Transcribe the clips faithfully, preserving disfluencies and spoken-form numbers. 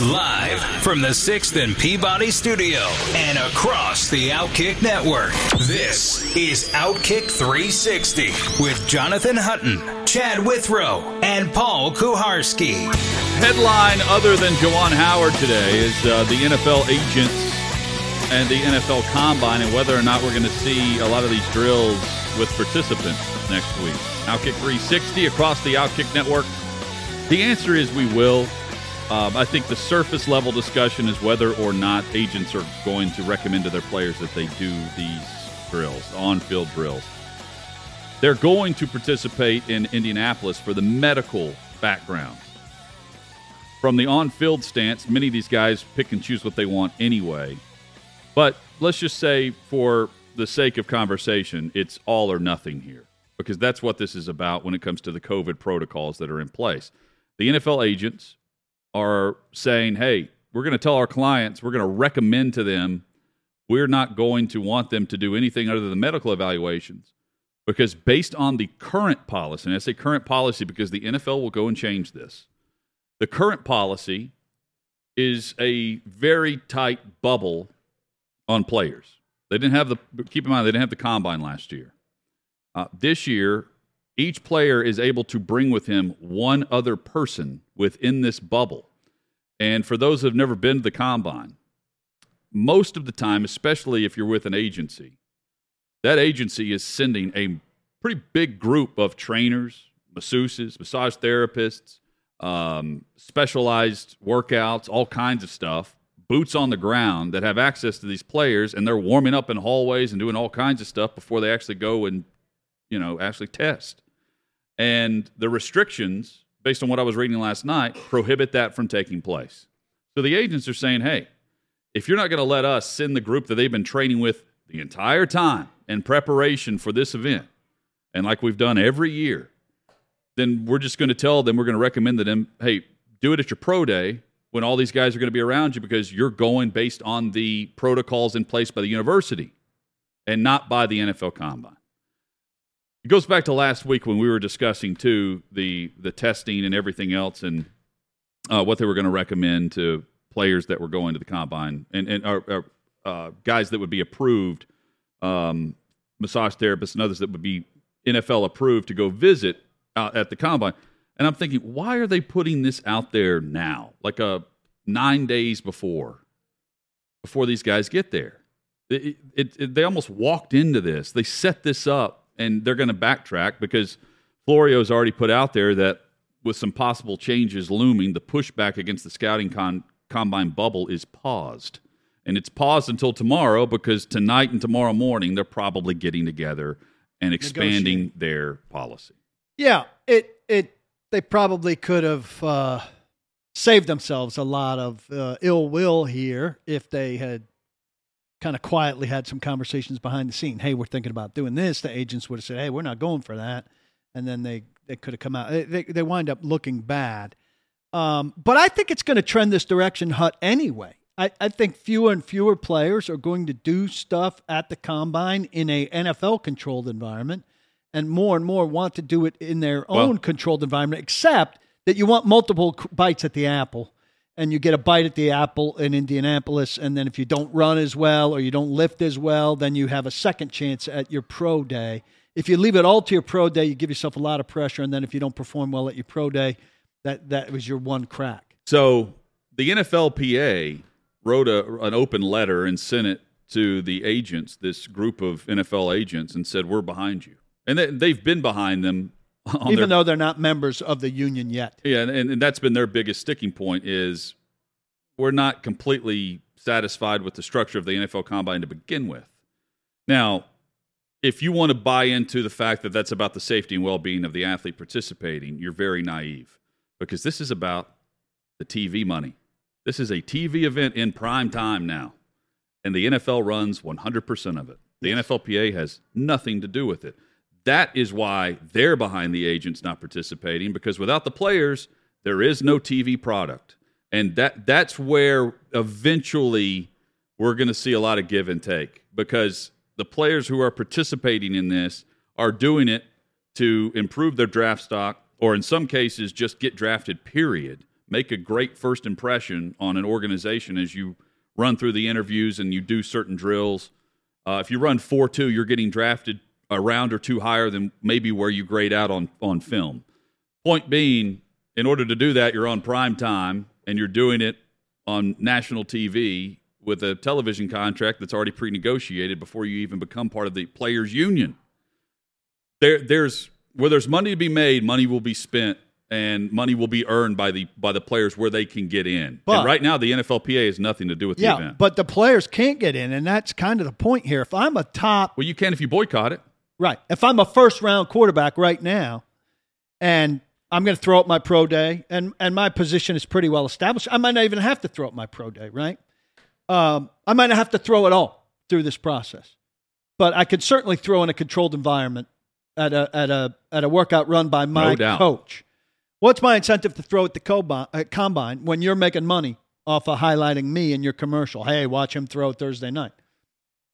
Live from the sixth and Peabody Studio and across the Outkick Network, this is Outkick three sixty with Jonathan Hutton, Chad Withrow, and Paul Kuharsky. Headline other than Juwan Howard today is uh, the N F L agents and the N F L Combine and whether or not we're going to see a lot of these drills with participants next week. Outkick three sixty across the Outkick Network. The answer is we will. Um, I think the surface-level discussion is whether or not agents are going to recommend to their players that they do these drills, on-field drills. They're going to participate in Indianapolis for the medical background. From the on-field stance, many of these guys pick and choose what they want anyway. But let's just say, for the sake of conversation, it's all or nothing here, because that's what this is about when it comes to the COVID protocols that are in place. The N F L agents are saying, hey, we're going to tell our clients, we're going to recommend to them, we're not going to want them to do anything other than medical evaluations, because based on the current policy, and I say current policy because the N F L will go and change this, the current policy is a very tight bubble on players. They didn't have the, keep in mind, they didn't have the combine last year. Uh, this year, each player is able to bring with him one other person within this bubble. And for those who have never been to the combine, most of the time, especially if you're with an agency, that agency is sending a pretty big group of trainers, masseuses, massage therapists, um, specialized workouts, all kinds of stuff, boots on the ground that have access to these players, and they're warming up in hallways and doing all kinds of stuff before they actually go and, you know, actually test. And the restrictions, based on what I was reading last night, prohibit that from taking place. So the agents are saying, hey, if you're not going to let us send the group that they've been training with the entire time in preparation for this event, and like we've done every year, then we're just going to tell them, we're going to recommend to them, hey, do it at your pro day when all these guys are going to be around you, because you're going based on the protocols in place by the university and not by the N F L Combine. It goes back to last week when we were discussing, too, the the testing and everything else, and uh, what they were going to recommend to players that were going to the combine, and, and or, or, uh, guys that would be approved, um, massage therapists and others that would be N F L approved to go visit uh, at the combine. And I'm thinking, why are they putting this out there now, like uh, nine days before, before these guys get there? It, it, it, they almost walked into this. They set this up. And they're going to backtrack, because Florio's already put out there that with some possible changes looming, the pushback against the scouting con- combine bubble is paused. And it's paused until tomorrow, because tonight and tomorrow morning they're probably getting together and expanding their policy. Yeah, it it they probably could have uh, saved themselves a lot of uh, ill will here if they had kind of quietly had some conversations behind the scene. Hey, we're thinking about doing this. The agents would have said, hey, we're not going for that. And then they, they could have come out. They, they, they wind up looking bad. Um, but I think it's going to trend this direction, Hut, anyway. I, I think fewer and fewer players are going to do stuff at the Combine in a N F L-controlled environment, and more and more want to do it in their own well, controlled environment, except that you want multiple bites at the apple. And you get a bite at the apple in Indianapolis, and then if you don't run as well or you don't lift as well, then you have a second chance at your pro day. If you leave it all to your pro day, you give yourself a lot of pressure, and then if you don't perform well at your pro day, that, that was your one crack. So the N F L P A wrote a, an open letter and sent it to the agents, this group of N F L agents, and said, we're behind you. And they, they've been behind them. Even their, though they're not members of the union yet. Yeah, and, and that's been their biggest sticking point is we're not completely satisfied with the structure of the N F L Combine to begin with. Now, if you want to buy into the fact that that's about the safety and well-being of the athlete participating, you're very naive, because this is about the T V money. This is a T V event in prime time now, and the N F L runs one hundred percent of it. The N F L P A has nothing to do with it. That is why they're behind the agents not participating, because without the players, there is no T V product. And that that's where eventually we're going to see a lot of give and take, because the players who are participating in this are doing it to improve their draft stock, or in some cases just get drafted, period. Make a great first impression on an organization as you run through the interviews and you do certain drills. Uh, if you run four two, you're getting drafted a round or two higher than maybe where you grade out on, on film. Point being, in order to do that, you're on prime time and you're doing it on national T V with a television contract that's already pre-negotiated before you even become part of the players' union. There, there's where there's money to be made, money will be spent, and money will be earned by the by the players where they can get in. But and right now, the N F L P A has nothing to do with yeah, the event. But the players can't get in, and that's kind of the point here. If I'm a top, well, you can if you boycott it, right? If I'm a first round quarterback right now, and I'm going to throw up my pro day, and and my position is pretty well established, I might not even have to throw up my pro day, right? Um, I might not have to throw it all through this process, but I could certainly throw in a controlled environment at a at a at a workout run by my no coach. What's my incentive to throw at the combine when you're making money off of highlighting me in your commercial? Hey, watch him throw Thursday night.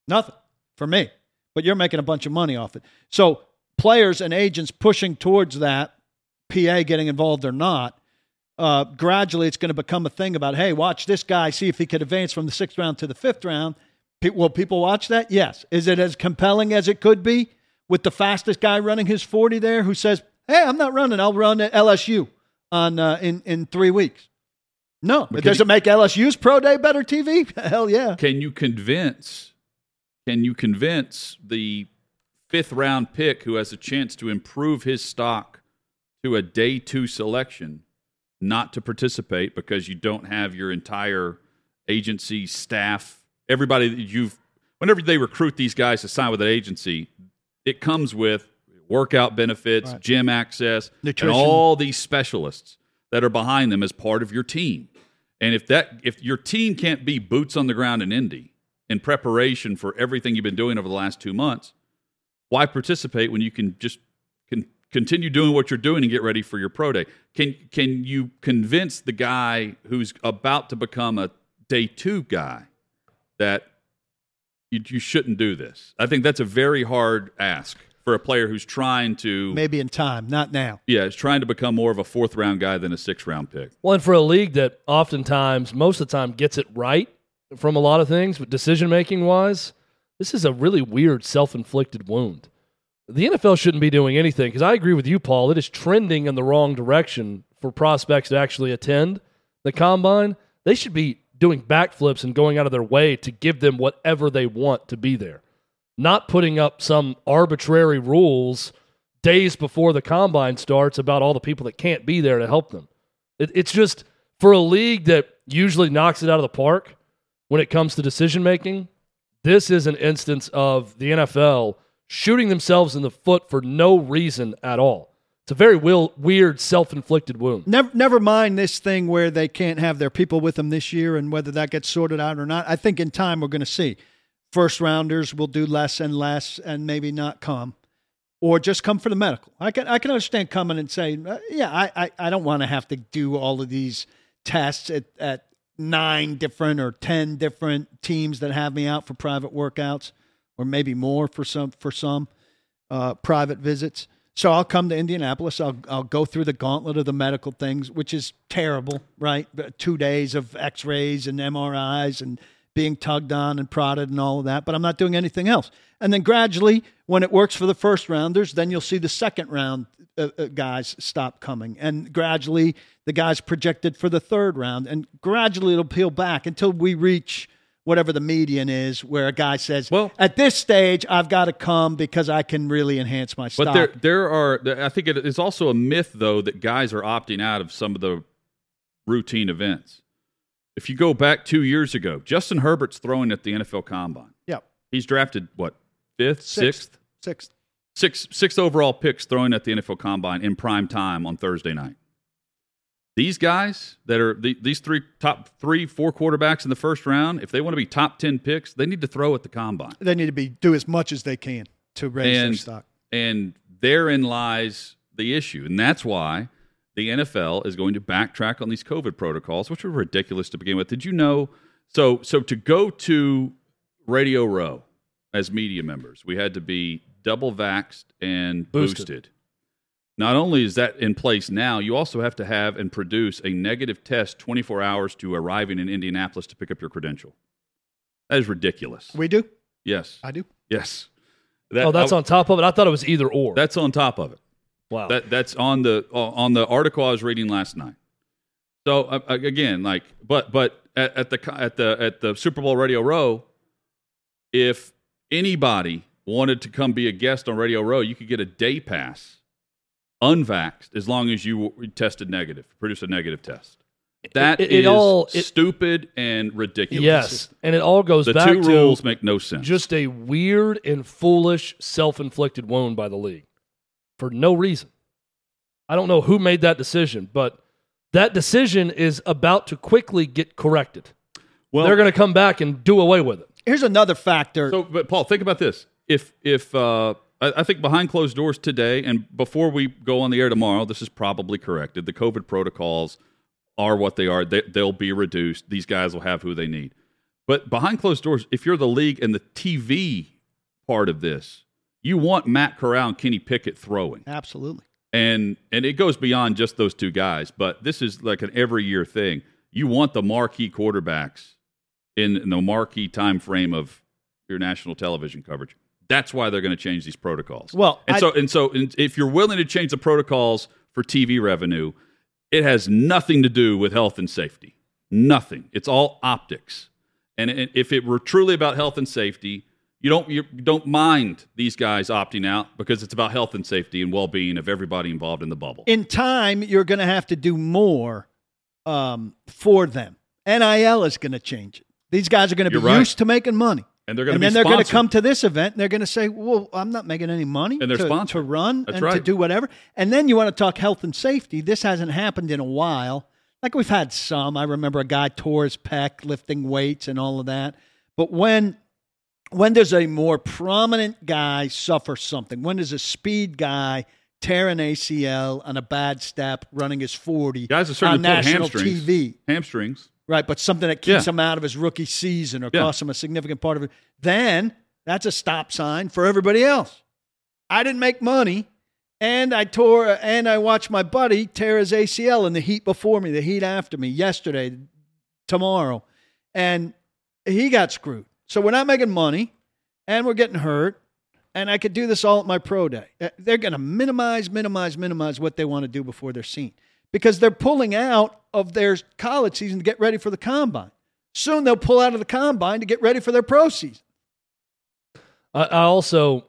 Nothing for me, but you're making a bunch of money off it. So players and agents pushing towards that, P A getting involved or not, uh, gradually it's going to become a thing about, hey, watch this guy, see if he could advance from the sixth round to the fifth round. Pe- will people watch that? Yes. Is it as compelling as it could be with the fastest guy running his forty there who says, hey, I'm not running. I'll run at L S U on uh, in, in three weeks. No. But does it make L S U's pro day better T V? Hell yeah. Can you convince can you convince the fifth round pick who has a chance to improve his stock to a day two selection not to participate because you don't have your entire agency staff, everybody that you've whenever they recruit these guys to sign with an agency, it comes with workout benefits, right, gym access, nutrition, and all these specialists that are behind them as part of your team. And if that, if your team can't be boots on the ground in Indy in preparation for everything you've been doing over the last two months, why participate when you can just can continue doing what you're doing and get ready for your pro day? Can can you convince the guy who's about to become a day two guy that you, you shouldn't do this? I think that's a very hard ask for a player who's trying to... Maybe in time, not now. Yeah, is trying to become more of a fourth-round guy than a sixth-round pick. Well, and for a league that oftentimes, most of the time, gets it right from a lot of things, but decision-making-wise, this is a really weird self-inflicted wound. The N F L shouldn't be doing anything, because I agree with you, Paul. It is trending in the wrong direction for prospects to actually attend the Combine. They should be doing backflips and going out of their way to give them whatever they want to be there, not putting up some arbitrary rules days before the Combine starts about all the people that can't be there to help them. It, it's just, for a league that usually knocks it out of the park when it comes to decision-making, this is an instance of the N F L shooting themselves in the foot for no reason at all. It's a very will, weird, self-inflicted wound. Never, never mind this thing where they can't have their people with them this year and whether that gets sorted out or not. I think in time we're going to see first-rounders will do less and less and maybe not come, or just come for the medical. I can I can understand coming and saying, yeah, I, I, I don't want to have to do all of these tests at, at nine different or ten different teams that have me out for private workouts, or maybe more for some for some uh, private visits. So I'll come to Indianapolis. I'll I'll go through the gauntlet of the medical things, which is terrible, right? Two days of X-rays and M R Is and being tugged on and prodded and all of that, but I'm not doing anything else. And then gradually, when it works for the first rounders, then you'll see the second round uh, uh, guys stop coming. And gradually, the guys projected for the third round. And gradually, it'll peel back until we reach whatever the median is, where a guy says, well, at this stage, I've got to come because I can really enhance my stock. But there, there are, I think it is also a myth, though, that guys are opting out of some of the routine events. If you go back two years ago, Justin Herbert's throwing at the N F L Combine. Yep. He's drafted, what, fifth, sixth? Sixth. Sixth. Sixth overall picks throwing at the N F L Combine in prime time on Thursday night. These guys that are the, these three top three, four quarterbacks in the first round, if they want to be top ten picks, they need to throw at the combine. They need to be do as much as they can to raise and, their stock. And therein lies the issue. And that's why the N F L is going to backtrack on these COVID protocols, which were ridiculous to begin with. Did you know? So, so to go to Radio Row as media members, we had to be double vaxxed and boosted. boosted. Not only is that in place now, you also have to have and produce a negative test twenty-four hours to arriving in Indianapolis to pick up your credential. That is ridiculous. We do? Yes. I do? Yes. That, oh, that's I, on top of it? I thought it was either or. That's on top of it. Wow. That That's on the on the article I was reading last night. So, uh, again, like, but but at, at the at the, at the Super Bowl Radio Row, if anybody wanted to come be a guest on Radio Row, you could get a day pass unvaxxed as long as you tested negative, produce a negative test. That it, it, it is all, it, stupid and ridiculous. Yes, and it all goes the back to... The two rules make no sense. Just a weird and foolish self-inflicted wound by the league for no reason. I don't know who made that decision, but that decision is about to quickly get corrected. Well, they're going to come back and do away with it. Here's another factor. So, but Paul, think about this. If... if uh, I think behind closed doors today, and before we go on the air tomorrow, this is probably corrected. The COVID protocols are what they are. They, they'll be reduced. These guys will have who they need. But behind closed doors, if you're the league and the T V part of this, you want Matt Corral and Kenny Pickett throwing. Absolutely. And and it goes beyond just those two guys, but this is like an every year thing. You want the marquee quarterbacks in, in the marquee time frame of your national television coverage. That's why they're going to change these protocols. Well, and I, so and so, and if you're willing to change the protocols for T V revenue, it has nothing to do with health and safety. Nothing. It's all optics. And, and if it were truly about health and safety, you don't you don't mind these guys opting out because it's about health and safety and well-being of everybody involved in the bubble. In time, you're going to have to do more um, for them. N I L is going to change it. These guys are going to be right. used to making money. And they're going to be sponsored. And then they're going to come to this event, and they're going to say, well, I'm not making any money and they're to, to run That's and right. to do whatever. And then you want to talk health and safety. This hasn't happened in a while. Like we've had some. I remember a guy tore his pec, lifting weights and all of that. But when when does a more prominent guy suffer something? When does a speed guy tear an A C L on a bad step running his forty guys are certainly on national hamstrings. T V? Hamstrings. Right, but something that keeps yeah. him out of his rookie season or yeah. costs him a significant part of it, then that's a stop sign for everybody else. I didn't make money, and I tore, and I watched my buddy tear his A C L in the heat before me, the heat after me, yesterday, tomorrow, and he got screwed. So we're not making money, and we're getting hurt, and I could do this all at my pro day. They're going to minimize, minimize, minimize what they want to do before they're seen. Because they're pulling out of their college season to get ready for the combine. Soon they'll pull out of the combine to get ready for their pro season. I, I also,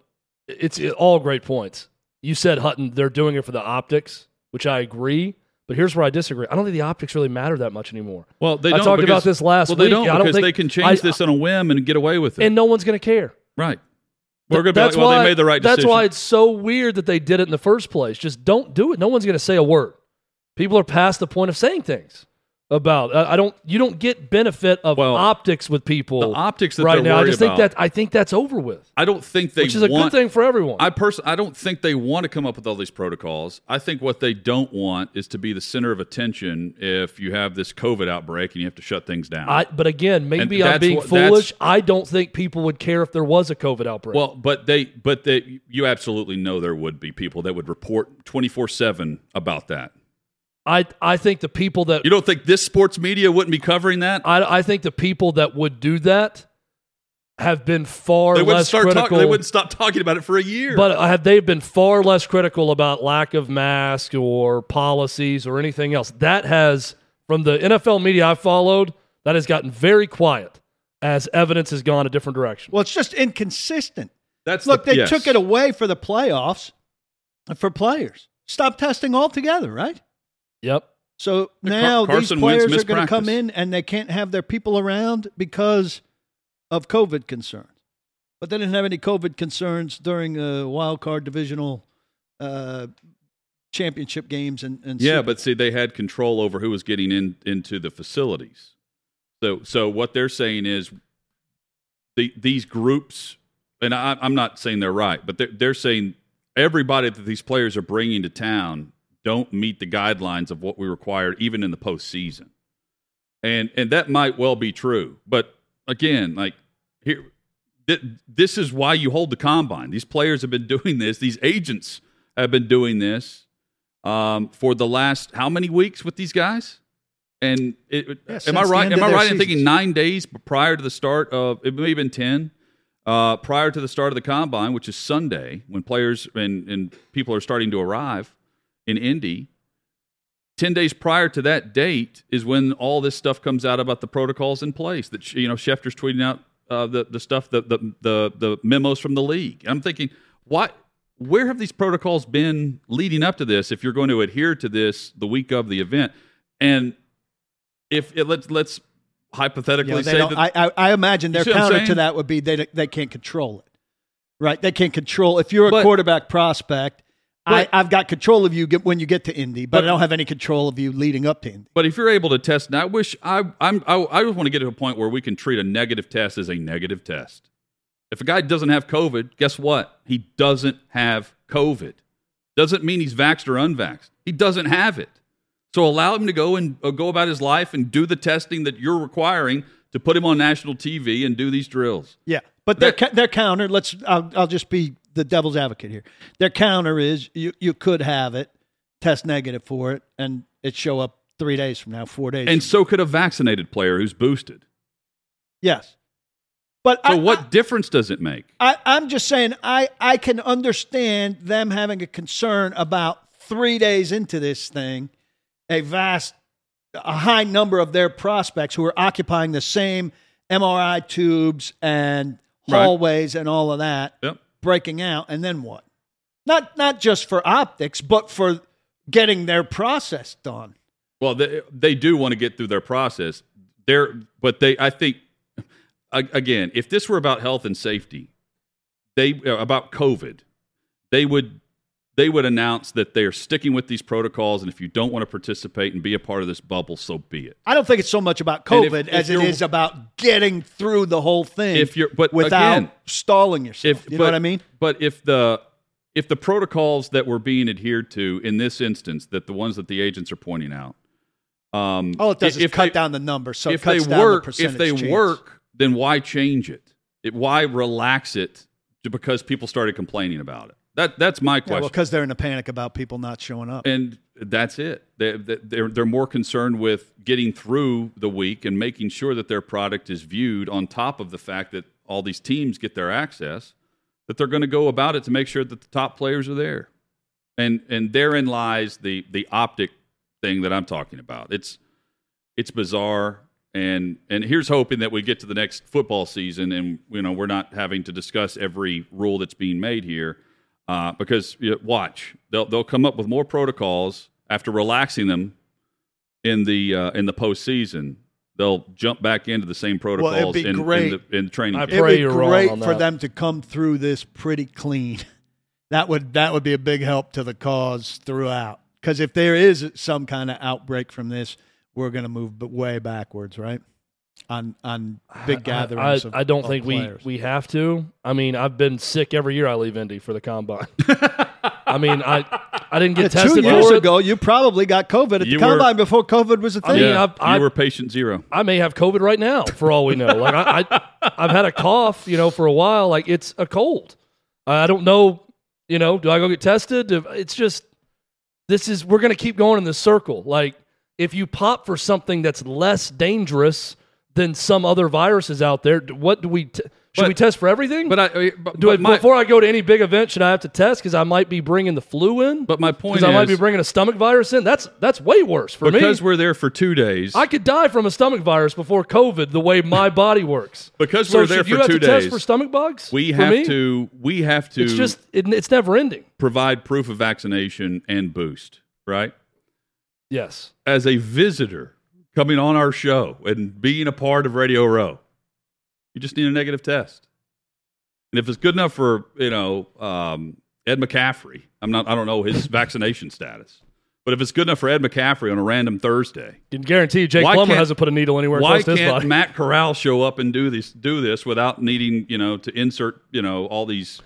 it's it, all great points. You said, Hutton, they're doing it for the optics, which I agree. But here's where I disagree. I don't think the optics really matter that much anymore. Well, they don't. I talked because, about this last well, week. Well, they don't I because don't think, they can change I, this on a whim and get away with it. And no one's going to care. Right. We're going to be like, well, why, they made the right that's decision. That's why it's so weird that they did it in the first place. Just don't do it. No one's going to say a word. People are past the point of saying things about. Uh, I don't. You don't get benefit of well, optics with people. The optics that right now. I just think about, that I think that's over with. I don't think they, which is a want, good thing for everyone. I pers- I don't think they want to come up with all these protocols. I think what they don't want is to be the center of attention if you have this COVID outbreak and you have to shut things down. I, but again, maybe and I'm being what, foolish. I don't think people would care if there was a COVID outbreak. Well, but they, but they, you absolutely know there would be people that would report twenty-four seven about that. I, I think the people that... You don't think this sports media wouldn't be covering that? I, I think the people that would do that have been far they less start critical. Talk, they wouldn't stop talking about it for a year. But have they been far less critical about lack of masks or policies or anything else. That has, from the N F L media I followed, that has gotten very quiet as evidence has gone a different direction. Well, it's just inconsistent. That's Look, the, they yes. took it away for the playoffs for players. Stop testing altogether, right? Yep. So now these players are going to come in and they can't have their people around because of COVID concerns. But they didn't have any COVID concerns during a wild card divisional uh, championship games and, and yeah, Super- but see, they had control over who was getting in into the facilities. So, so what they're saying is the, these groups, and I, I'm not saying they're right, but they're, they're saying everybody that these players are bringing to town don't meet the guidelines of what we require, even in the postseason. And and that might well be true, but again, like here, th- this is why you hold the combine. These players have been doing this. These agents have been doing this um, for the last how many weeks with these guys? And it, yeah, am I right? Am I right in thinking nine days prior to the start of it? May have been ten uh, prior to the start of the combine, which is Sunday, when players and, and people are starting to arrive in Indy. Ten days prior to that date is when all this stuff comes out about the protocols in place. That you know, Schefter's tweeting out uh, the the stuff, the, the the the memos from the league. And I'm thinking, what? Where have these protocols been leading up to this? If you're going to adhere to this the week of the event, and If it, let's let's hypothetically yeah, say that, I I imagine their counter to that would be they they can't control it, right? They can't control if you're a but, quarterback prospect. But, I I've got control of you when you get to Indy, but, but I don't have any control of you leading up to Indy. But if you're able to test, and I wish I I'm I I just want to get to a point where we can treat a negative test as a negative test. If a guy doesn't have COVID, guess what? He doesn't have COVID. Doesn't mean he's vaxxed or unvaxxed. He doesn't have it. So allow him to go and uh, go about his life and do the testing that you're requiring to put him on national T V and do these drills. Yeah, but that, their their counter. Let's. I'll, I'll just be the devil's advocate here. Their counter is you you could have it, test negative for it, and it show up three days from now, four days. And so now. Could a vaccinated player who's boosted. Yes, but so I, what I, difference does it make? I, I'm just saying I I can understand them having a concern about three days into this thing. A vast, a high number of their prospects who are occupying the same M R I tubes and hallways right. and all of that, yep. breaking out, and then what? Not not just for optics, but for getting their process done. Well, they, they do want to get through their process. They're, but they, I think, again, if this were about health and safety, they about COVID, they would. They would announce that they are sticking with these protocols, and if you don't want to participate and be a part of this bubble, so be it. I don't think it's so much about COVID if, as if it is about getting through the whole thing if you're, but without again, stalling yourself. If, you know but, what I mean? But if the if the protocols that were being adhered to in this instance, that the ones that the agents are pointing out, um, all it does if, is if cut they, down the number. So if it cuts they down work, the percentage if they chance. work, then why change it? it? Why relax it? Because people started complaining about it. That that's my question. Yeah, well, because they're in a panic about people not showing up, and that's it. They they're they're more concerned with getting through the week and making sure that their product is viewed. On top of the fact that all these teams get their access, that they're going to go about it to make sure that the top players are there, and and therein lies the the optic thing that I'm talking about. It's it's bizarre, and and here's hoping that we get to the next football season, and you know we're not having to discuss every rule that's being made here. Uh, because you know, watch, they'll they'll come up with more protocols after relaxing them in the uh, in the postseason. They'll jump back into the same protocols well, in, great. in the in training. I camp. pray you're wrong. It'd be great for them to come through this pretty clean. That would that would be a big help to the cause throughout. Because if there is some kind of outbreak from this, we're going to move way backwards, right? On on big gatherings. I, I, I don't of, think of we, we have to. I mean, I've been sick every year I leave Indy for the combine. I mean, I I didn't get yeah, tested. Two years ago, you probably got COVID at you the combine were, before COVID was a thing. I mean, yeah, I've, I've, you were patient zero. I may have COVID right now, for all we know. Like I, I I've had a cough, you know, for a while. Like it's a cold. I don't know. You know, do I go get tested? It's just this is we're going to keep going in this circle. Like if you pop for something that's less dangerous than some other viruses out there. What do we t- should but, we test for everything? But, I, but, do but I, my, before I go to any big event, should I have to test because I might be bringing the flu in? But my point is, I might be bringing a stomach virus in. That's that's way worse for because me because we're there for two days. I could die from a stomach virus before COVID. The way my body works, because so we're there for two days. So should you have to days, test for stomach bugs? We have to. We have to. It's just it, it's never ending. Provide proof of vaccination and boost. Right. Yes. As a visitor. Coming on our show and being a part of Radio Row, you just need a negative test. And if it's good enough for, you know, um, Ed McCaffrey. I'm not. I don't know his vaccination status. But if it's good enough for Ed McCaffrey on a random Thursday, you can guarantee Jake Plummer hasn't put a needle anywhere close to his body. Why can't Matt Corral show up and do this? Do this without needing, you know, to insert, you know, all these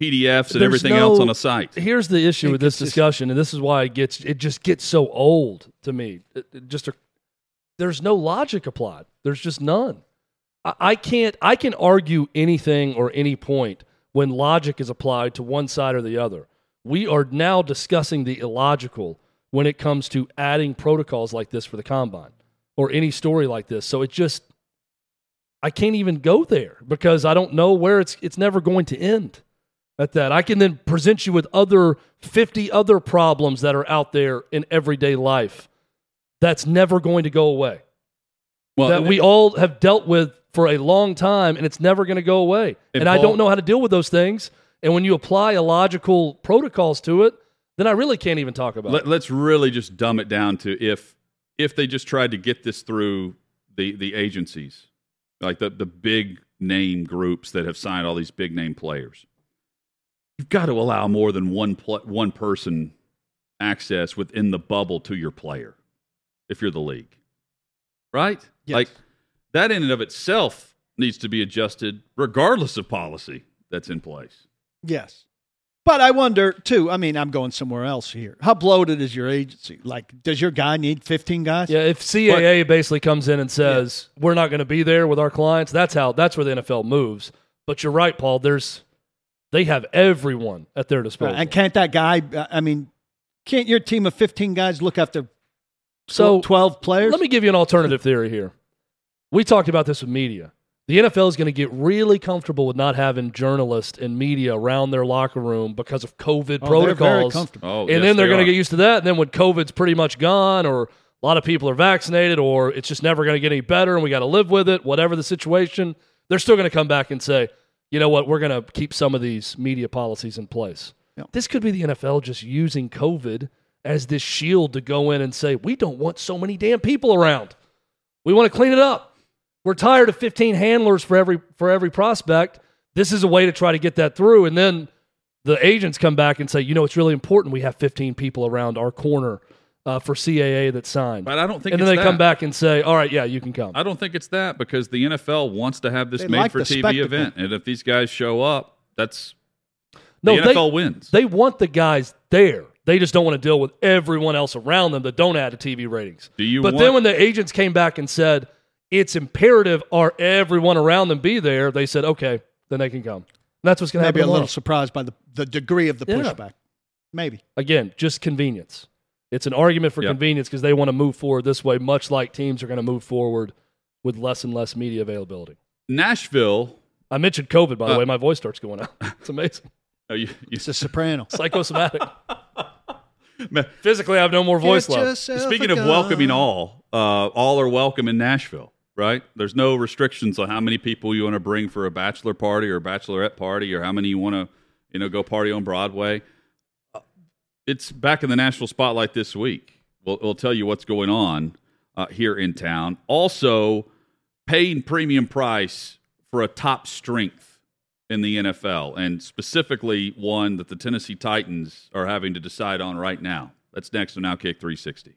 P D Fs and everything else on a site. Here's the issue with this discussion, and this is why it gets it just gets so old to me. It, it just a, there's no logic applied. There's just none. I, I can't. I can argue anything or any point when logic is applied to one side or the other. We are now discussing the illogical when it comes to adding protocols like this for the combine or any story like this. So it just, I can't even go there because I don't know where it's, it's never going to end at that. I can then present you with other fifty other problems that are out there in everyday life. That's never going to go away. Well, that we all have dealt with for a long time and it's never going to go away. And, and Paul, I don't know how to deal with those things. And when you apply illogical protocols to it, then I really can't even talk about Let, it. Let's really just dumb it down to if if they just tried to get this through the, the agencies, like the, the big-name groups that have signed all these big-name players. You've got to allow more than one pl- one person access within the bubble to your player if you're the league, right? Yes. Like, that in and of itself needs to be adjusted regardless of policy that's in place. Yes. But I wonder, too, I mean, I'm going somewhere else here. How bloated is your agency? Like, does your guy need fifteen guys? Yeah, if C A A but, basically comes in and says, yeah. we're not going to be there with our clients, that's how. That's where the N F L moves. But you're right, Paul. There's, they have everyone at their disposal. And can't that guy, I mean, can't your team of fifteen guys look after so twelve players? Let me give you an alternative theory here. We talked about this with media. The N F L is going to get really comfortable with not having journalists and media around their locker room because of COVID oh, protocols. They're very comfortable. Oh, and yes, then they're they going to get used to that. And then when COVID's pretty much gone or a lot of people are vaccinated or it's just never going to get any better and we got to live with it, whatever the situation, they're still going to come back and say, you know what, we're going to keep some of these media policies in place. Yep. This could be the N F L just using COVID as this shield to go in and say, we don't want so many damn people around. We want to clean it up. We're tired of fifteen handlers for every for every prospect. This is a way to try to get that through. And then the agents come back and say, you know, it's really important we have fifteen people around our corner uh, for C A A that's signed. But I don't think. And then it's they that. come back and say, all right, yeah, you can come. I don't think it's that because the N F L wants to have this made-for-T V like event, and if these guys show up, that's no, the N F L they, wins. They want the guys there. They just don't want to deal with everyone else around them that don't add to T V ratings. Do you? But want- then when the agents came back and said, it's imperative are everyone around them be there, they said, okay, then they can come. And that's what's going to happen. Maybe a little surprised by the, the degree of the yeah. pushback. Maybe. Again, just convenience. It's an argument for yep. convenience because they want to move forward this way, much like teams are going to move forward with less and less media availability. Nashville. I mentioned COVID, by the uh, way. My voice starts going out. It's amazing. Oh, you, you, it's a soprano. Psychosomatic. Physically, I have no more voice Get left. Speaking of welcoming all, uh, all are welcome in Nashville. Right? There's no restrictions on how many people you want to bring for a bachelor party or a bachelorette party or how many you want to, you know, go party on Broadway. It's back in the national spotlight this week. We'll, we'll tell you what's going on uh, here in town. Also, paying premium price for a top strength in the N F L and specifically one that the Tennessee Titans are having to decide on right now. That's next on Outkick three sixty.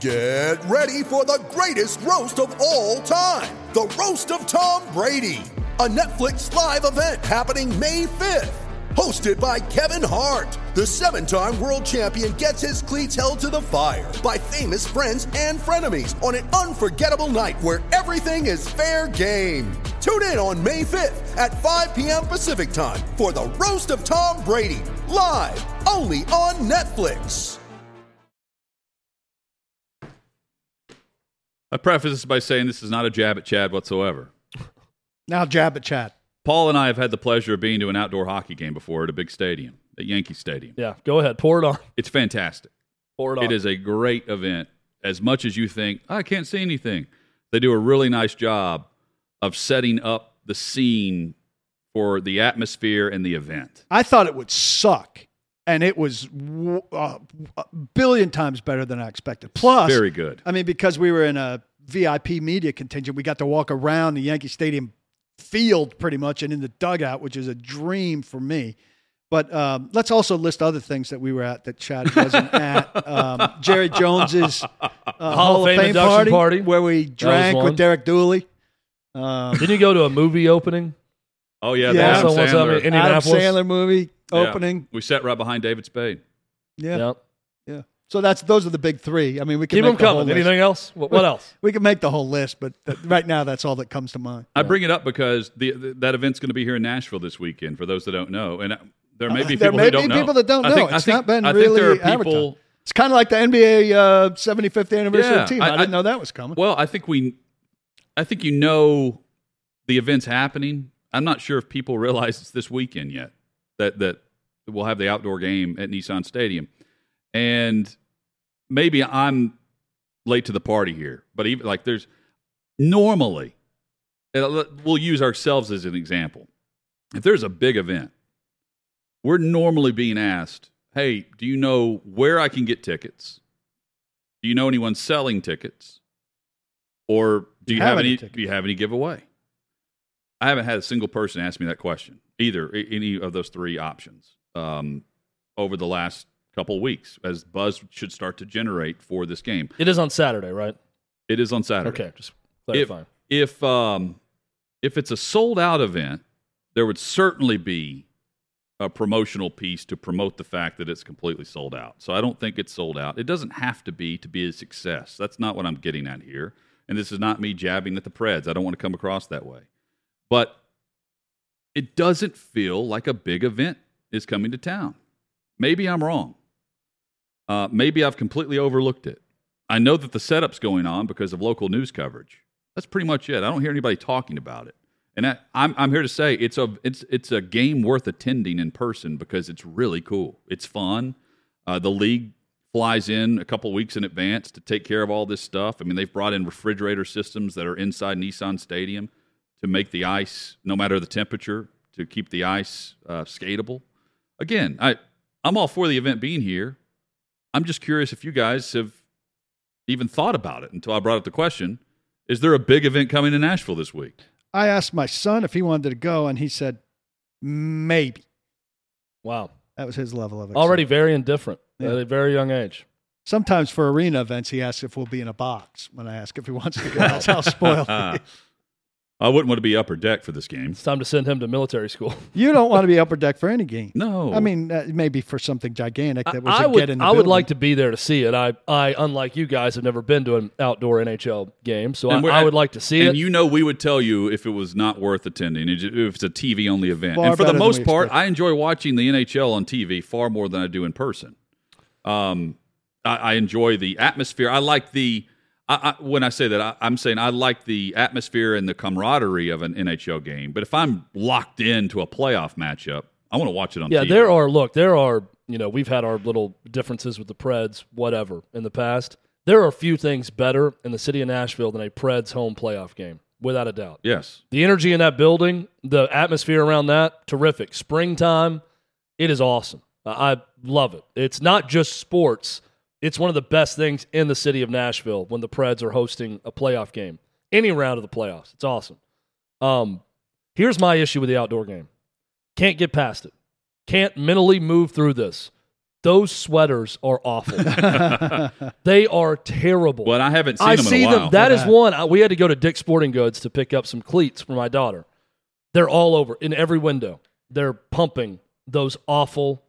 Get ready for the greatest roast of all time. The Roast of Tom Brady. A Netflix live event happening May fifth. Hosted by Kevin Hart. The seven-time world champion gets his cleats held to the fire by famous friends and frenemies on an unforgettable night where everything is fair game. Tune in on May fifth at five p.m. Pacific time for The Roast of Tom Brady. Live only on Netflix. I preface this by saying this is not a jab at Chad whatsoever. Now jab at Chad. Paul and I have had the pleasure of being to an outdoor hockey game before at a big stadium, at Yankee Stadium. Yeah, go ahead. Pour it on. It's fantastic. Pour it on. It is a great event. As much as you think, oh, I can't see anything, they do a really nice job of setting up the scene for the atmosphere and the event. I thought it would suck. And it was a billion times better than I expected. Plus, very good. I mean, because we were in a V I P media contingent, we got to walk around the Yankee Stadium field pretty much and in the dugout, which is a dream for me. But um, let's also list other things that we were at that Chad wasn't at. Um, Jerry Jones's uh, Hall, Hall of Fame, Fame party, party where we drank with Derek Dooley. Um, Didn't you go to a movie opening? Oh, yeah. yeah. Adam, Sandler. In Indianapolis. Adam Sandler movie opening. Yeah. We sat right behind David Spade. Yeah. Yep. Yeah. So that's those are the big three. I mean, we can keep make them the coming. Whole Anything list. else? What, what else? We can make the whole list, but th- right now that's all that comes to mind. I yeah. bring it up because the, the that event's going to be here in Nashville this weekend. For those that don't know, and I, there may be uh, people, may who, be don't people that don't know. Think, it's think, not been I really think there are people. Advertised. It's kind of like the N B A uh, seventy-fifth anniversary yeah, team. I, I didn't I, know that was coming. Well, I think we, I think you know, the event's happening. I'm not sure if people realize it's this weekend yet that that we'll have the outdoor game at Nissan Stadium. And maybe I'm late to the party here, but even like there's normally, we'll use ourselves as an example. If there's a big event, we're normally being asked, hey, do you know where I can get tickets? Do you know anyone selling tickets? Or do you have, have any, tickets? Do you have any giveaway? I haven't had a single person ask me that question, either any of those three options um, over the last couple of weeks, as buzz should start to generate for this game. It is on Saturday, right? It is on Saturday. Okay, just clarifying. If if, um, if it's a sold-out event, there would certainly be a promotional piece to promote the fact that it's completely sold out. So I don't think it's sold out. It doesn't have to be to be a success. That's not what I'm getting at here. And this is not me jabbing at the Preds. I don't want to come across that way. But it doesn't feel like a big event is coming to town. Maybe I'm wrong. Uh, maybe I've completely overlooked it. I know that the setup's going on because of local news coverage. That's pretty much it. I don't hear anybody talking about it. And I, I'm, I'm here to say it's a it's it's a game worth attending in person because it's really cool. It's fun. Uh, the league flies in a couple weeks in advance to take care of all this stuff. I mean, they've brought in refrigerator systems that are inside Nissan Stadium to make the ice, no matter the temperature, to keep the ice uh, skateable. Again, I, I'm all for the event being here. I'm just curious if you guys have even thought about it until I brought up the question. Is there a big event coming to Nashville this week? I asked my son if he wanted to go, and he said, maybe. Wow. That was his level of excitement. Already very indifferent yeah. at a very young age. Sometimes for arena events, he asks if we'll be in a box. When I ask if he wants to go, that's how spoiled he is. I wouldn't want to be upper deck for this game. It's time to send him to military school. You don't want to be upper deck for any game. No. I mean, uh, maybe for something gigantic that was I, I a would, get in the I building. Would like to be there to see it. I, I, unlike you guys, have never been to an outdoor N H L game, so I, I would like to see and it. And you know we would tell you if it was not worth attending, if it's a T V-only event. Far and for the most part, expect. I enjoy watching the N H L on T V far more than I do in person. Um, I, I enjoy the atmosphere. I like the... I, I, when I say that, I, I'm saying I like the atmosphere and the camaraderie of an N H L game. But if I'm locked into a playoff matchup, I want to watch it on yeah, T V. Yeah, there are, look, there are, you know, we've had our little differences with the Preds, whatever, in the past. There are few things better in the city of Nashville than a Preds home playoff game, without a doubt. Yes. The energy in that building, the atmosphere around that, terrific. Springtime, it is awesome. I, I love it. It's not just sports. It's one of the best things in the city of Nashville when the Preds are hosting a playoff game. Any round of the playoffs. It's awesome. Um, here's my issue with the outdoor game. Can't get past it. Can't mentally move through this. Those sweaters are awful. They are terrible. But I haven't seen I them in see a while. Them. That yeah. is one. I, we had to go to Dick's Sporting Goods to pick up some cleats for my daughter. They're all over. In every window. They're pumping those awful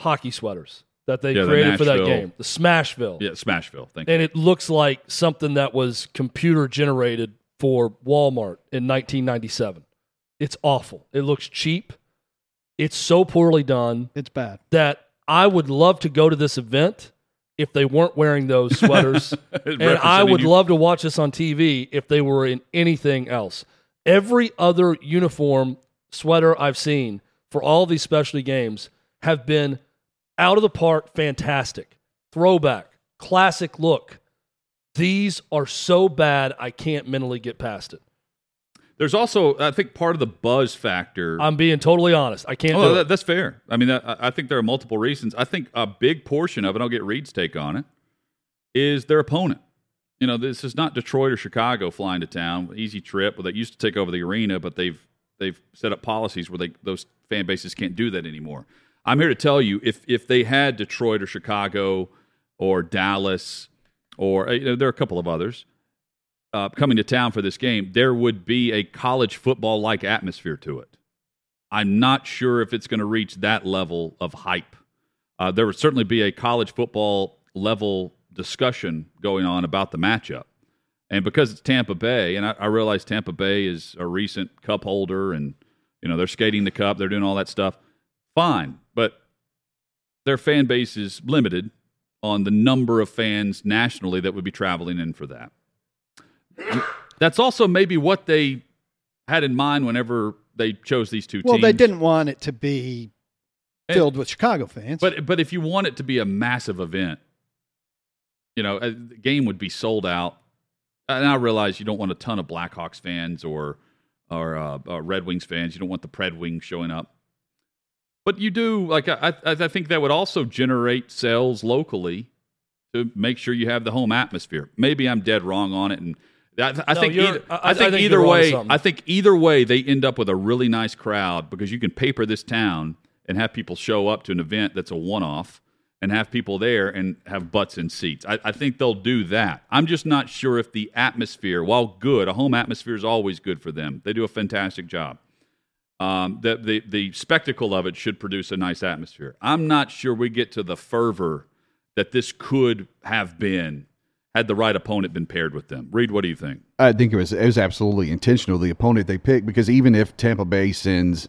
hockey sweaters that they yeah, created the for that game. The Smashville. Yeah, Smashville. Thank you. And it looks like something that was computer-generated for Walmart in nineteen ninety-seven. It's awful. It looks cheap. It's so poorly done. It's bad. That I would love to go to this event if they weren't wearing those sweaters. And I would you. love to watch this on T V if they were in anything else. Every other uniform sweater I've seen for all these specialty games have been out of the park, fantastic. Throwback, classic look. These are so bad, I can't mentally get past it. There's also, I think, part of the buzz factor. I'm being totally honest. I can't oh, do that, it. That's fair. I mean, I, I think there are multiple reasons. I think a big portion of it, I'll get Reed's take on it, is their opponent. You know, this is not Detroit or Chicago flying to town. Easy trip. Well, they used to take over the arena, but they've they've set up policies where they those fan bases can't do that anymore. I'm here to tell you, if if they had Detroit or Chicago or Dallas or you know, there are a couple of others uh, coming to town for this game, there would be a college football-like atmosphere to it. I'm not sure if it's going to reach that level of hype. Uh, there would certainly be a college football level discussion going on about the matchup. And because it's Tampa Bay, and I, I realize Tampa Bay is a recent cup holder and, you know, they're skating the cup, they're doing all that stuff. Fine, but their fan base is limited on the number of fans nationally that would be traveling in for that. That's also maybe what they had in mind whenever they chose these two well, teams. Well, they didn't want it to be filled and, with Chicago fans. But but if you want it to be a massive event, you know, the game would be sold out. And I realize you don't want a ton of Blackhawks fans or or uh, uh, Red Wings fans. You don't want the Pred Wings showing up. But you do, like, I, I think that would also generate sales locally to make sure you have the home atmosphere. Maybe I'm dead wrong on it, and I, I, no, think, either, I, I think I think either way, I think either way they end up with a really nice crowd because you can paper this town and have people show up to an event that's a one-off and have people there and have butts in seats. I, I think they'll do that. I'm just not sure if the atmosphere, while good, a home atmosphere is always good for them. They do a fantastic job. Um, the, the the spectacle of it should produce a nice atmosphere. I'm not sure we get to the fervor that this could have been had the right opponent been paired with them. Reed, what do you think? I think it was it was absolutely intentional, the opponent they picked, because even if Tampa Bay sends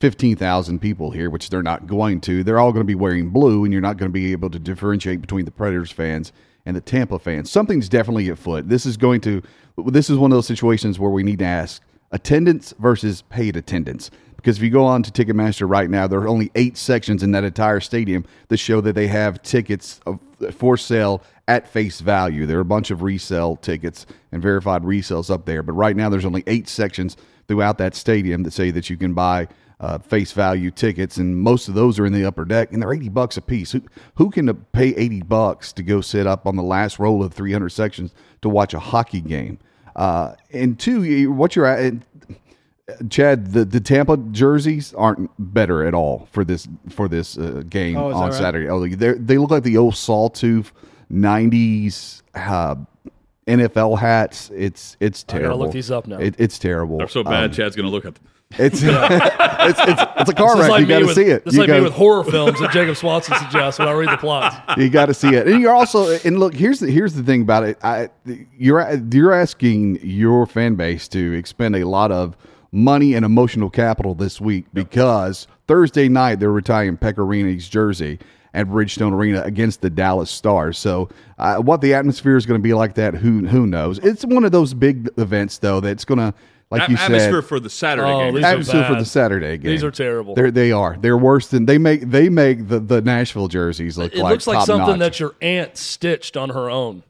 fifteen thousand people here, which they're not going to, they're all going to be wearing blue, and you're not going to be able to differentiate between the Predators fans and the Tampa fans. Something's definitely afoot. This is going to this is one of those situations where we need to ask, attendance versus paid attendance. Because if you go on to Ticketmaster right now, there are only eight sections in that entire stadium that show that they have tickets for sale at face value. There are a bunch of resale tickets and verified resales up there. But right now, there's only eight sections throughout that stadium that say that you can buy uh, face value tickets. And most of those are in the upper deck, and they're eighty bucks a piece. Who, who can pay eighty bucks to go sit up on the last row of three hundred sections to watch a hockey game? Uh, and two, what you're at, Chad, the, the Tampa jerseys aren't better at all for this for this uh, game oh, on right? Saturday. Oh, they they look like the old sawtooth nineties uh, N F L hats. It's it's terrible. I gotta look these up now. It, it's terrible. They're so bad. Um, Chad's gonna look at them. It's, it's it's it's a car wreck. Like you got to see it. It's like gotta, me with horror films that Jacob Swanson suggests when I read the plots. You got to see it, and you're also and look here's the here's the thing about it. I you're you're asking your fan base to expend a lot of money and emotional capital this week because yep. Thursday night they're retiring Pecorini's jersey at Bridgestone Arena against the Dallas Stars. So uh, what the atmosphere is going to be like that, who who knows? It's one of those big events though that's going to. Like you atmosphere said, for the Saturday oh, game. Atmosphere for the Saturday game. These are terrible. They're, they are. They're worse than they make. They make the, the Nashville jerseys look. It like looks like top something notch. That your aunt stitched on her own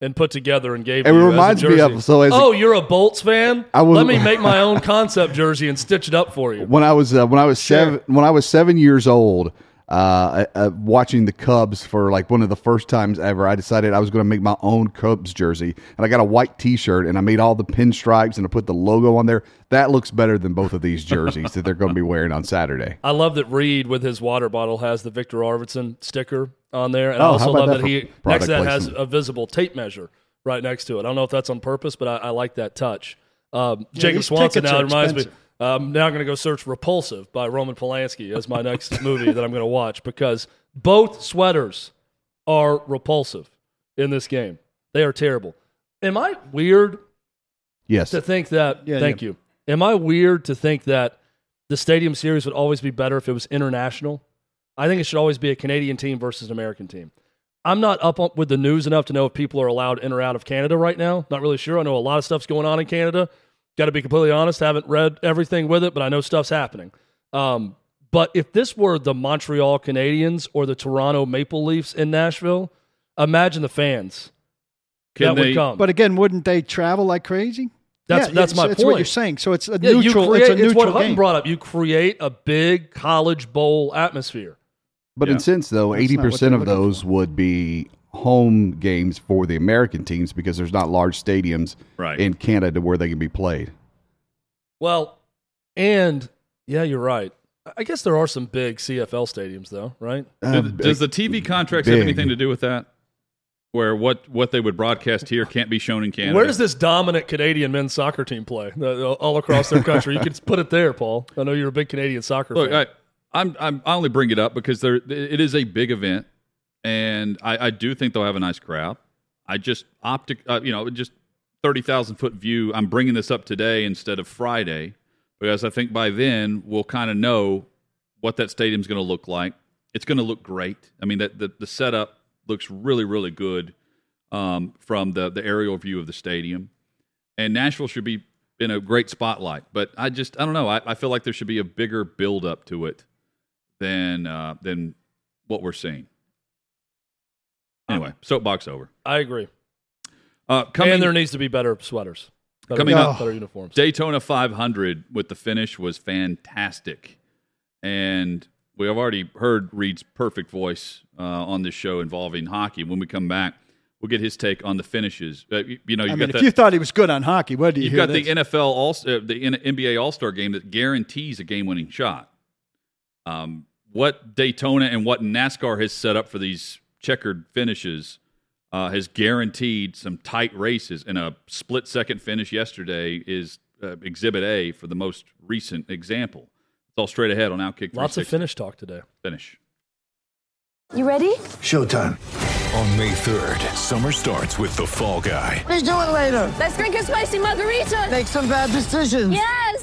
and put together and gave. It you reminds as a me of. So as oh, a, you're a Bolts fan. I was, Let me make my own concept jersey and stitch it up for you. When I was uh, when I was sure. seven when I was seven years old, uh, uh, watching the Cubs for like one of the first times ever, I decided I was going to make my own Cubs jersey, and I got a white T-shirt, and I made all the pinstripes, and I put the logo on there. That looks better than both of these jerseys that they're going to be wearing on Saturday. I love that Reed with his water bottle has the Victor Arvidsson sticker on there, and oh, I also love that, that he next to that has a visible tape measure right next to it. I don't know if that's on purpose, but I, I like that touch. Um, yeah, Jacob Swanson now reminds me. I'm now going to go search Repulsive by Roman Polanski as my next movie that I'm going to watch because both sweaters are repulsive in this game. They are terrible. Am I weird Yes. to think that yeah, – thank yeah. you. Am I weird to think that the Stadium Series would always be better if it was international? I think it should always be a Canadian team versus an American team. I'm not up with the news enough to know if people are allowed in or out of Canada right now. Not really sure. I know a lot of stuff's going on in Canada. Got to be completely honest, haven't read everything with it, but I know stuff's happening. Um, but if this were the Montreal Canadiens or the Toronto Maple Leafs in Nashville, imagine the fans Can that they, would come. But again, wouldn't they travel like crazy? That's yeah, that's my it's, point. That's what you're saying. So it's a yeah, neutral create, It's a neutral It's what Hutton game. Brought up. You create a big college bowl atmosphere. But yeah. in a sense, though, that's eighty percent of those for. Would be home games for the American teams because there's not large stadiums right. in Canada where they can be played. Well, and yeah, you're right. I guess there are some big C F L stadiums, though, right? Uh, does, does the T V contracts big. have anything to do with that? Where what, what they would broadcast here can't be shown in Canada. Where does this dominant Canadian men's soccer team play all across their country? You can put it there, Paul. I know you're a big Canadian soccer Look, fan. I, I'm, I'm, I only bring it up because there it is a big event, and I, I do think they'll have a nice crowd. I just optic, uh, you know, just thirty thousand foot view. I'm bringing this up today instead of Friday because I think by then we'll kind of know what that stadium's going to look like. It's going to look great. I mean, that the, the setup looks really, really good um, from the, the aerial view of the stadium. And Nashville should be in a great spotlight. But I just, I don't know. I, I feel like there should be a bigger build-up to it than uh, than what we're seeing. Anyway, soapbox over. I agree. Uh, coming, and there needs to be better sweaters. Better, coming up, better uniforms. Daytona five hundred with the finish was fantastic. And we have already heard Reed's perfect voice uh, on this show involving hockey. When we come back, we'll get his take on the finishes. Uh, you, you know, you I got mean, that, if you thought he was good on hockey, what do you? You got this? The N F L all uh, the N B A All Star game that guarantees a game-winning shot. Um, what Daytona and what NASCAR has set up for these checkered finishes uh, has guaranteed some tight races. And a split-second finish yesterday is uh, Exhibit A for the most recent example. It's all straight ahead on Outkick three sixty. Lots of finish talk today. Finish. You ready? Showtime. On May third, summer starts with The Fall Guy. Let's do it later. Let's drink a spicy margarita. Make some bad decisions. Yes.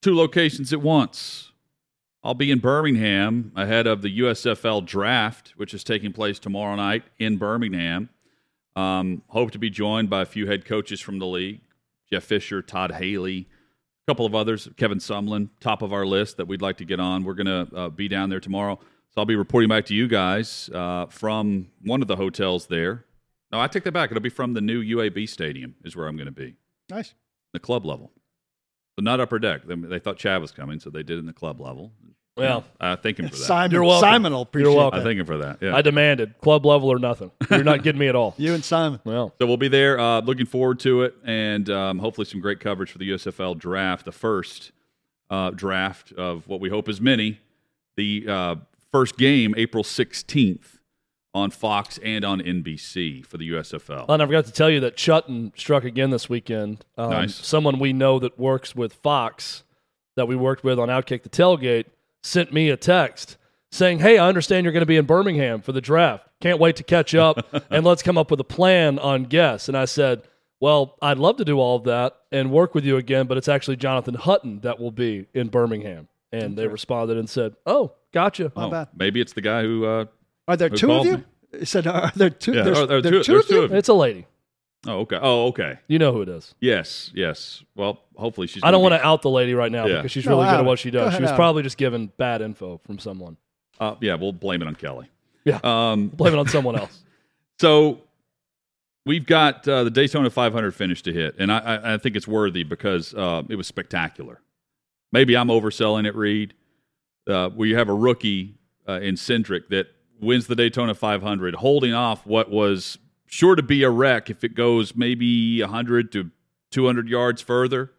Two locations at once. I'll be in Birmingham ahead of the U S F L draft, which is taking place tomorrow night in Birmingham. Um, hope to be joined by a few head coaches from the league, Jeff Fisher, Todd Haley, a couple of others, Kevin Sumlin, top of our list that we'd like to get on. We're going to uh, be down there tomorrow. So I'll be reporting back to you guys uh, from one of the hotels there. No, I take that back. It'll be from the new U A B Stadium is where I'm going to be. Nice. The club level. So not upper deck. They thought Chad was coming, so they did it in the club level. Well, I thank him for that. Simon, you're welcome. Simon will appreciate it. I thank him for that. Yeah. I demanded club level or nothing. You're not getting me at all. You and Simon. Well, so we'll be there. Uh, looking forward to it, and um, hopefully some great coverage for the U S F L draft, the first uh, draft of what we hope is many. The uh, first game, April sixteenth, on Fox and on N B C for the U S F L. And I forgot to tell you that Chutton struck again this weekend. Um, nice. Someone we know that works with Fox, that we worked with on Outkick the Tailgate, sent me a text saying, hey, I understand you're going to be in Birmingham for the draft. Can't wait to catch up, and let's come up with a plan on guests. And I said, well, I'd love to do all of that and work with you again, but it's actually Jonathan Hutton that will be in Birmingham. And okay. They responded and said, oh, gotcha. Oh, bad. Maybe it's the guy who uh, – Are there, two of, me. Said, are there two, yeah. are there two, two of you? He said, are there two of you? It's a lady. Oh, okay. Oh, okay. You know who it is. Yes, yes. Well, hopefully she's... I don't want to out the lady right now yeah. because she's no, really good at what she does. Ahead, she was out. Probably just given bad info from someone. Uh, yeah, we'll blame it on Kelly. Yeah, um, blame it on someone else. So we've got uh, the Daytona five hundred finish to hit, and I, I, I think it's worthy because uh, it was spectacular. Maybe I'm overselling it, Reed. Uh, where you have a rookie uh, in Cindric that wins the Daytona five hundred, holding off what was sure to be a wreck if it goes maybe one hundred to two hundred yards further.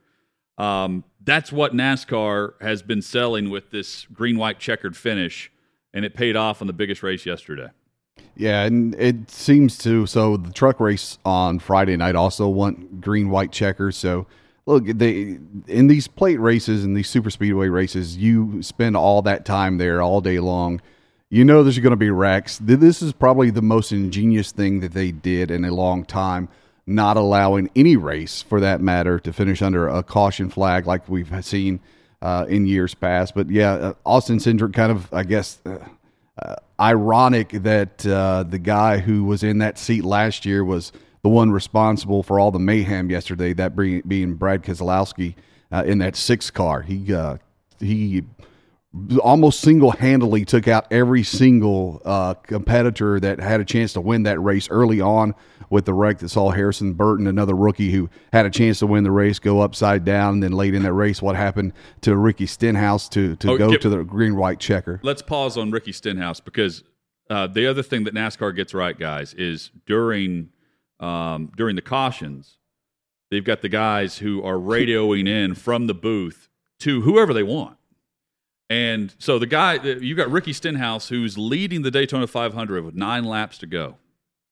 Um, that's what NASCAR has been selling with this green-white checkered finish, and it paid off on the biggest race yesterday. Yeah, and it seems to. So the truck race on Friday night also went green-white checkers. So, look, they in these plate races and these super speedway races, you spend all that time there all day long. You know there's going to be wrecks. This is probably the most ingenious thing that they did in a long time, not allowing any race, for that matter, to finish under a caution flag like we've seen uh, in years past. But, yeah, Austin Cindric kind of, I guess, uh, uh, ironic that uh, the guy who was in that seat last year was the one responsible for all the mayhem yesterday, that being Brad Keselowski uh, in that six car. He uh, he almost single-handedly took out every single uh, competitor that had a chance to win that race early on with the wreck that saw Harrison Burton, another rookie who had a chance to win the race, go upside down, and then late in that race, what happened to Ricky Stenhouse to, to oh, go get, to the green-white checker. Let's pause on Ricky Stenhouse because uh, the other thing that NASCAR gets right, guys, is during um, during the cautions, they've got the guys who are radioing in from the booth to whoever they want. And so the guy, you got Ricky Stenhouse, who's leading the Daytona five hundred with nine laps to go.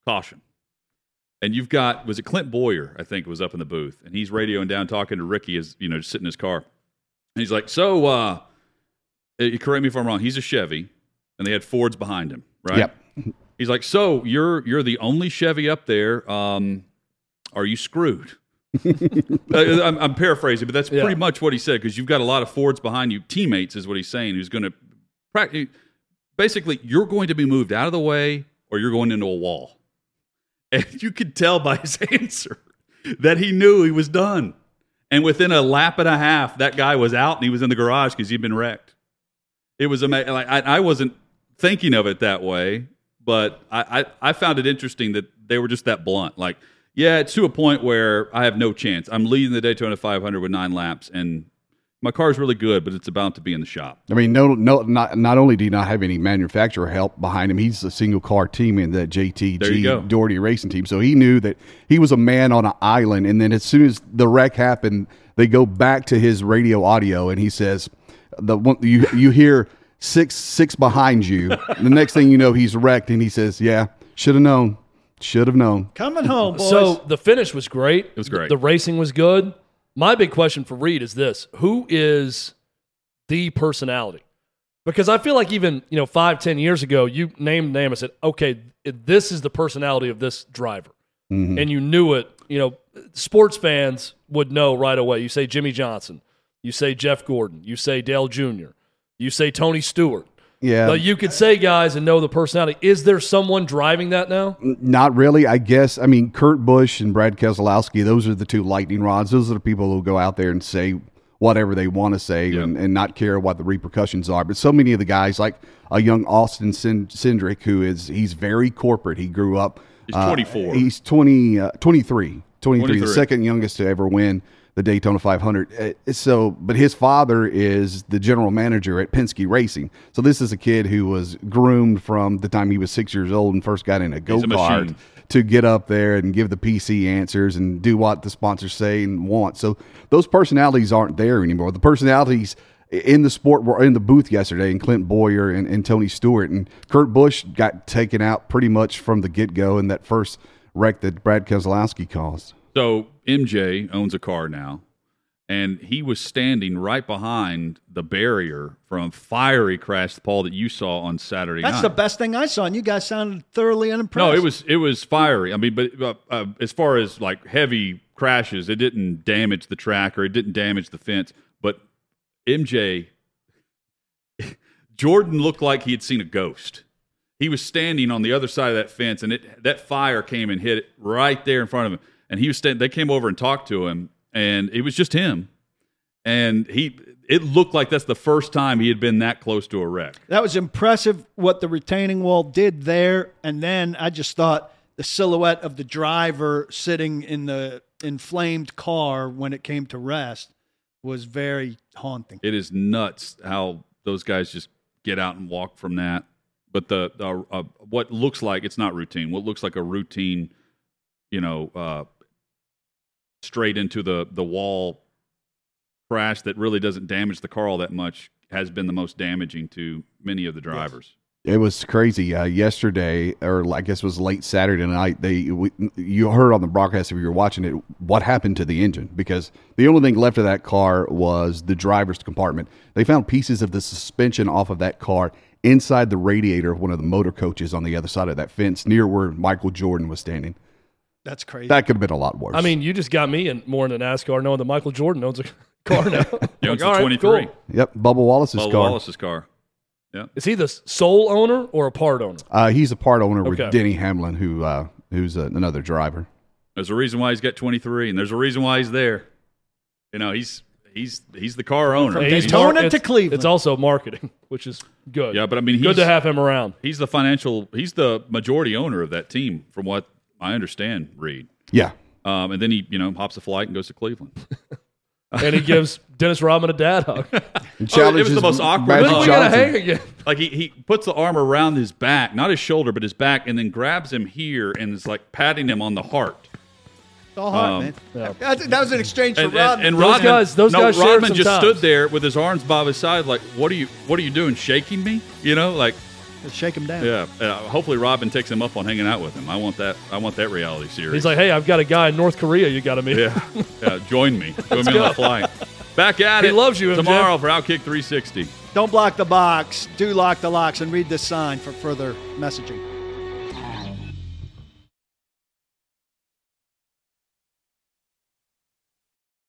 Caution. And you've got, was it Clint Boyer, I think, was up in the booth. And he's radioing down, talking to Ricky, as, you know, just sitting in his car. And he's like, so, uh, correct me if I'm wrong, he's a Chevy, and they had Fords behind him, right? Yep. He's like, so you're you're the only Chevy up there. Um, are you screwed? I'm, I'm paraphrasing, but that's pretty yeah. much what he said, because you've got a lot of Fords behind you. Teammates is what he's saying, who's going to – basically, you're going to be moved out of the way or you're going into a wall. And you could tell by his answer that he knew he was done. And within a lap and a half, that guy was out and he was in the garage because he'd been wrecked. It was amazing. Like, I, I wasn't thinking of it that way, but I, I, I found it interesting that they were just that blunt. Like, yeah, it's to a point where I have no chance. I'm leading the Daytona five hundred with nine laps, and my car's really good, but it's about to be in the shop. I mean, no, no, not not only do you not have any manufacturer help behind him, he's a single-car team in the J T G Doherty Racing Team, so he knew that he was a man on an island, and then as soon as the wreck happened, they go back to his radio audio, and he says, "The one, you, you hear six, six behind you." The next thing you know, he's wrecked, and he says, yeah, should have known. Should have known. Coming home, boys. So the finish was great. It was great. The racing was good. My big question for Reed is this. Who is the personality? Because I feel like even, you know, five, ten years ago, you named a name and said, okay, this is the personality of this driver. Mm-hmm. And you knew it. You know, sports fans would know right away. You say Jimmy Johnson. You say Jeff Gordon. You say Dale Junior You say Tony Stewart. Yeah, but you could say guys and know the personality. Is there someone driving that now? Not really, I guess. I mean, Kurt Busch and Brad Keselowski, those are the two lightning rods. Those are the people who go out there and say whatever they want to say yeah. and, and not care what the repercussions are. But so many of the guys, like a young Austin Cindric, who is he's very corporate. He grew up. He's uh, twenty-four. He's twenty, uh, twenty-three, twenty-three, twenty-three, the second youngest to ever win the Daytona five hundred. So, but his father is the general manager at Penske Racing. So this is a kid who was groomed from the time he was six years old and first got in a go-kart to get up there and give the P C answers and do what the sponsors say and want. So those personalities aren't there anymore. The personalities in the sport were in the booth yesterday, and Clint Boyer and, and Tony Stewart and Kurt Busch got taken out pretty much from the get-go in that first wreck that Brad Keselowski caused. So M J owns a car now, and he was standing right behind the barrier from fiery crash, Paul, that you saw on Saturday That's night. That's the best thing I saw, and you guys sounded thoroughly unimpressed. No, it was it was fiery. I mean, but uh, uh, as far as like heavy crashes, it didn't damage the track or it didn't damage the fence. But M J, Jordan looked like he had seen a ghost. He was standing on the other side of that fence, and it that fire came and hit it right there in front of him. And he was standing, they came over and talked to him, and it was just him. And he, it looked like that's the first time he had been that close to a wreck. That was impressive what the retaining wall did there. And then I just thought the silhouette of the driver sitting in the inflamed car when it came to rest was very haunting. It is nuts how those guys just get out and walk from that. But the, the uh, what looks like, it's not routine, what looks like a routine, you know, uh, straight into the, the wall crash that really doesn't damage the car all that much has been the most damaging to many of the drivers. It was crazy. Uh, yesterday, or I guess it was late Saturday night, they we, you heard on the broadcast if you were watching it what happened to the engine, because the only thing left of that car was the driver's compartment. They found pieces of the suspension off of that car inside the radiator of one of the motor coaches on the other side of that fence near where Michael Jordan was standing. That's crazy. That could have been a lot worse. I mean, you just got me in, more into NASCAR knowing that Michael Jordan owns a car now. He owns a twenty-three. Cool. Yep, Bubba Wallace's Bubba car. Bubba Wallace's car. Yeah. Is he the sole owner or a part owner? Uh, he's a part owner okay. with Denny Hamlin, who uh, who's a, another driver. There's a reason why he's got twenty-three, and there's a reason why he's there. You know, he's he's he's the car owner. From Daytona to Cleveland. It's also marketing, which is good. Yeah, but I mean, he's, good to have him around. He's the financial. He's the majority owner of that team, from what I understand. Reed. Yeah. Um, and then he, you know, hops a flight and goes to Cleveland. And he gives Dennis Rodman a dad hug. Oh, it was the most awkward. We gotta hang again. Like he, he puts the arm around his back, not his shoulder, but his back, and then grabs him here and is like patting him on the heart. It's all heart, um, man. Yeah. That, that was an exchange for and, Rodman. And, and Rodman, those guys, those no, guys Rodman some just times. stood there with his arms by his side, like, "What are you? What are you doing? Shaking me? You know, like." Let's shake him down. Yeah. Uh, hopefully, Robin takes him up on hanging out with him. I want that. I want that reality series. He's like, "Hey, I've got a guy in North Korea. You got to meet." Yeah. Yeah. Join me. Join me on the flying. Back at he it. He loves you tomorrow M J. For Outkick three sixty. Don't block the box. Do lock the locks and read this sign for further messaging.